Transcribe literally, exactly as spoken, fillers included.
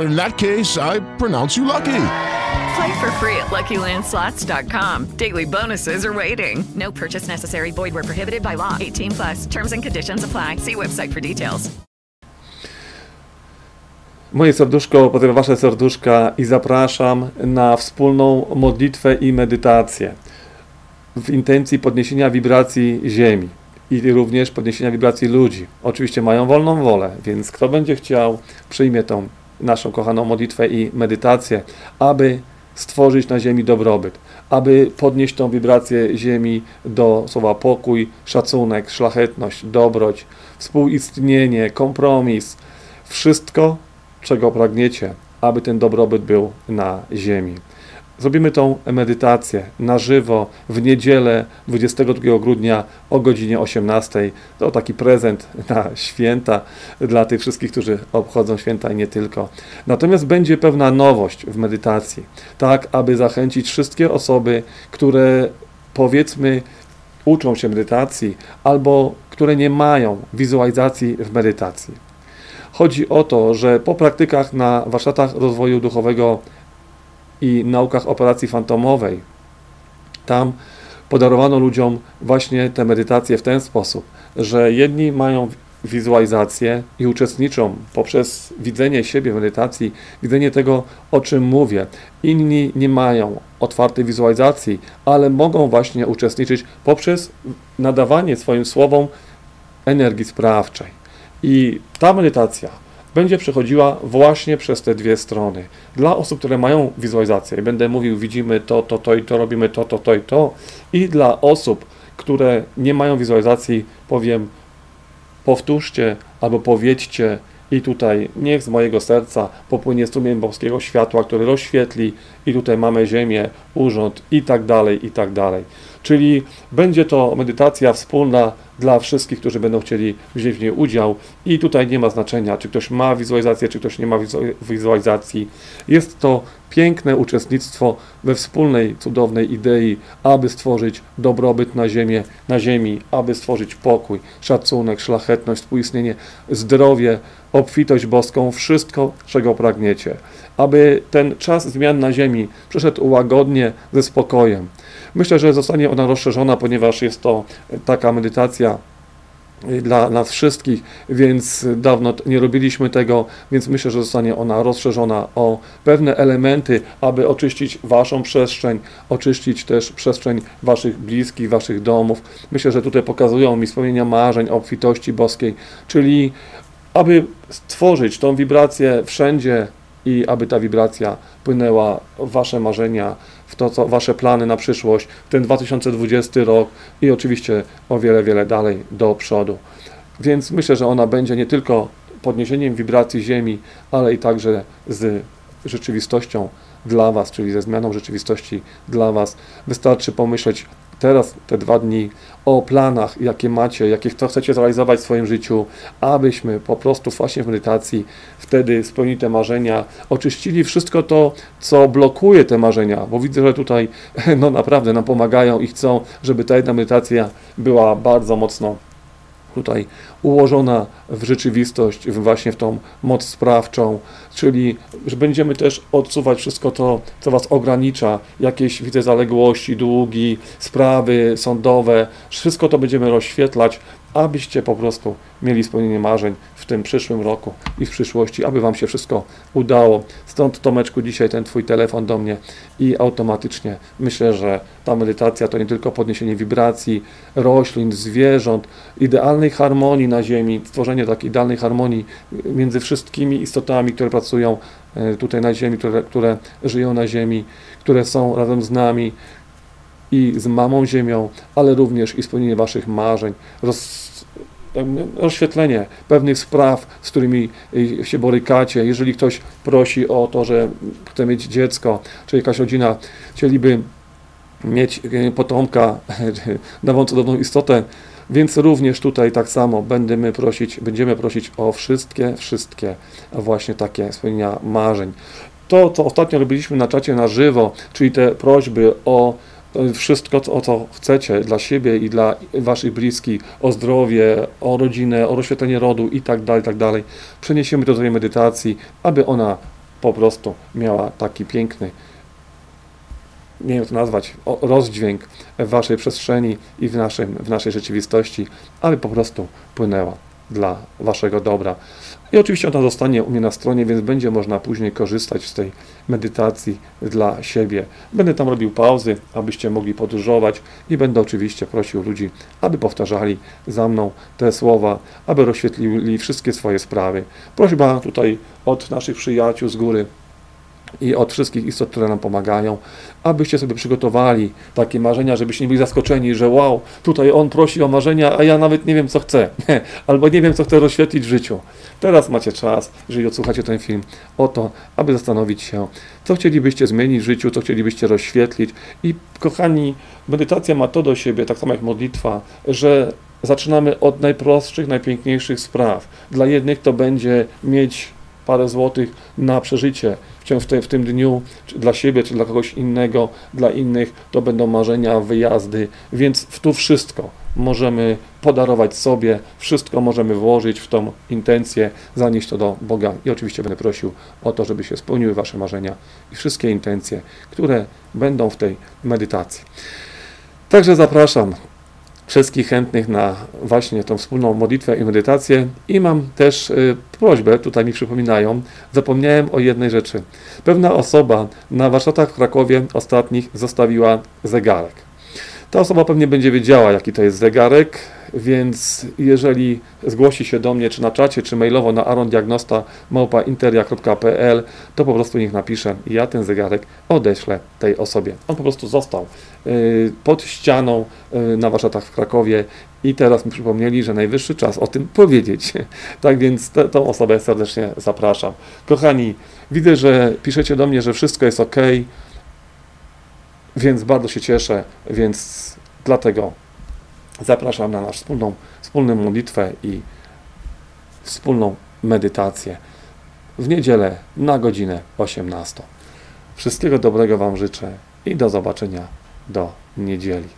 In that case, I pronounce you lucky. Play for free at Lucky Land Slots dot com. Daily bonuses are waiting. No purchase necessary. Void where prohibited by law. eighteen plus. Terms and conditions apply. See website for details. Moje serduszko, potem wasze serduszka i zapraszam na wspólną modlitwę i medytację w intencji podniesienia wibracji ziemi i również podniesienia wibracji ludzi. Oczywiście mają wolną wolę, więc kto będzie chciał, przyjmie tą naszą kochaną modlitwę i medytację, aby stworzyć na ziemi dobrobyt, aby podnieść tą wibrację ziemi do słowa pokój, szacunek, szlachetność, dobroć, współistnienie, kompromis, wszystko, czego pragniecie, aby ten dobrobyt był na ziemi. Zrobimy tą medytację na żywo w niedzielę dwudziestego drugiego grudnia o godzinie osiemnastej. To taki prezent na święta dla tych wszystkich, którzy obchodzą święta i nie tylko. Natomiast będzie pewna nowość w medytacji, tak aby zachęcić wszystkie osoby, które powiedzmy uczą się medytacji albo które nie mają wizualizacji w medytacji. Chodzi o to, że po praktykach na warsztatach rozwoju duchowego i naukach operacji fantomowej. Tam podarowano ludziom właśnie te medytacje w ten sposób, że jedni mają wizualizację i uczestniczą poprzez widzenie siebie w medytacji, widzenie tego, o czym mówię. Inni nie mają otwartej wizualizacji, ale mogą właśnie uczestniczyć poprzez nadawanie swoim słowom energii sprawczej. I ta medytacja będzie przechodziła właśnie przez te dwie strony. Dla osób, które mają wizualizację, będę mówił, widzimy to, to, to i to, robimy to, to, to i to. I dla osób, które nie mają wizualizacji, powiem, powtórzcie albo powiedzcie i tutaj niech z mojego serca popłynie strumień boskiego światła, który rozświetli i tutaj mamy ziemię, urząd i tak dalej, i tak dalej. Czyli będzie to medytacja wspólna dla wszystkich, którzy będą chcieli wziąć w niej udział i tutaj nie ma znaczenia, czy ktoś ma wizualizację, czy ktoś nie ma wizualizacji. Jest to piękne uczestnictwo we wspólnej, cudownej idei, aby stworzyć dobrobyt na ziemię, na ziemi, aby stworzyć pokój, szacunek, szlachetność, współistnienie, zdrowie, obfitość boską, wszystko, czego pragniecie. Aby ten czas zmian na ziemi przyszedł łagodnie, ze spokojem. Myślę, że zostanie ona rozszerzona, ponieważ jest to taka medytacja dla nas wszystkich, więc dawno nie robiliśmy tego, więc myślę, że zostanie ona rozszerzona o pewne elementy, aby oczyścić waszą przestrzeń, oczyścić też przestrzeń waszych bliskich, waszych domów. Myślę, że tutaj pokazują mi spełnienia marzeń, obfitości boskiej, czyli aby stworzyć tą wibrację wszędzie i aby ta wibracja płynęła w wasze marzenia, w to, co wasze plany na przyszłość, w ten dwa tysiące dwudziesty rok i oczywiście o wiele, wiele dalej do przodu. Więc myślę, że ona będzie nie tylko podniesieniem wibracji ziemi, ale i także z rzeczywistością dla was, czyli ze zmianą rzeczywistości dla was. Wystarczy pomyśleć teraz te dwa dni o planach, jakie macie, jakie to chcecie zrealizować w swoim życiu, abyśmy po prostu właśnie w medytacji wtedy spełnili te marzenia, oczyścili wszystko to, co blokuje te marzenia, bo widzę, że tutaj no naprawdę nam pomagają i chcą, żeby ta jedna medytacja była bardzo mocno tutaj ułożona w rzeczywistość, właśnie w tą moc sprawczą, czyli że będziemy też odsuwać wszystko to, co was ogranicza, jakieś, widzę, zaległości, długi, sprawy sądowe, wszystko to będziemy rozświetlać, abyście po prostu mieli spełnienie marzeń w tym przyszłym roku i w przyszłości, aby Wam się wszystko udało. Stąd, Tomeczku, dzisiaj ten Twój telefon do mnie i automatycznie myślę, że ta medytacja to nie tylko podniesienie wibracji roślin, zwierząt, idealnej harmonii na Ziemi, stworzenie takiej idealnej harmonii między wszystkimi istotami, które pracują tutaj na Ziemi, które, które żyją na Ziemi, które są razem z nami i z Mamą Ziemią, ale również i spełnienie Waszych marzeń, roz, rozświetlenie pewnych spraw, z którymi się borykacie. Jeżeli ktoś prosi o to, że chce mieć dziecko, czy jakaś rodzina chcieliby mieć potomka, dawącą dawną istotę, więc również tutaj tak samo będziemy prosić, będziemy prosić o wszystkie, wszystkie właśnie takie spełnienia marzeń. To, co ostatnio robiliśmy na czacie na żywo, czyli te prośby o wszystko, o co chcecie dla siebie i dla Waszych bliskich, o zdrowie, o rodzinę, o rozświetlenie rodu i tak dalej, tak dalej, przeniesiemy do tej medytacji, aby ona po prostu miała taki piękny, nie wiem jak to nazwać, rozdźwięk w Waszej przestrzeni i w, naszym, w naszej rzeczywistości, aby po prostu płynęła dla Waszego dobra. I oczywiście ona zostanie u mnie na stronie, więc będzie można później korzystać z tej medytacji dla siebie. Będę tam robił pauzy, abyście mogli podróżować i będę oczywiście prosił ludzi, aby powtarzali za mną te słowa, aby rozświetlili wszystkie swoje sprawy. Prośba tutaj od naszych przyjaciół z góry i od wszystkich istot, które nam pomagają, abyście sobie przygotowali takie marzenia, żebyście nie byli zaskoczeni, że wow, tutaj on prosi o marzenia, a ja nawet nie wiem, co chcę, albo nie wiem, co chcę rozświetlić w życiu. Teraz macie czas, jeżeli odsłuchacie ten film, o to, aby zastanowić się, co chcielibyście zmienić w życiu, co chcielibyście rozświetlić. I kochani, medytacja ma to do siebie, tak samo jak modlitwa, że zaczynamy od najprostszych, najpiękniejszych spraw. Dla jednych to będzie mieć parę złotych na przeżycie w, te, w tym dniu, czy dla siebie, czy dla kogoś innego, dla innych to będą marzenia, wyjazdy, więc w to wszystko możemy podarować sobie, wszystko możemy włożyć w tą intencję, zanieść to do Boga i oczywiście będę prosił o to, żeby się spełniły Wasze marzenia i wszystkie intencje, które będą w tej medytacji. Także zapraszam wszystkich chętnych na właśnie tą wspólną modlitwę i medytację. I mam też y, prośbę, tutaj mi przypominają, zapomniałem o jednej rzeczy. Pewna osoba na warsztatach w Krakowie ostatnich zostawiła zegarek. Ta osoba pewnie będzie wiedziała, jaki to jest zegarek, więc jeżeli zgłosi się do mnie, czy na czacie, czy mailowo na aaron diagnosta małpa interia kropka p l, to po prostu niech napisze i ja ten zegarek odeślę tej osobie. On po prostu został y, pod ścianą y, na warsztatach w Krakowie i teraz mi przypomnieli, że najwyższy czas o tym powiedzieć. Tak więc te, tą osobę serdecznie zapraszam. Kochani, widzę, że piszecie do mnie, że wszystko jest ok, więc bardzo się cieszę, więc dlatego zapraszam na naszą wspólną, wspólną modlitwę i wspólną medytację w niedzielę na godzinę osiemnastą. Wszystkiego dobrego Wam życzę i do zobaczenia do niedzieli.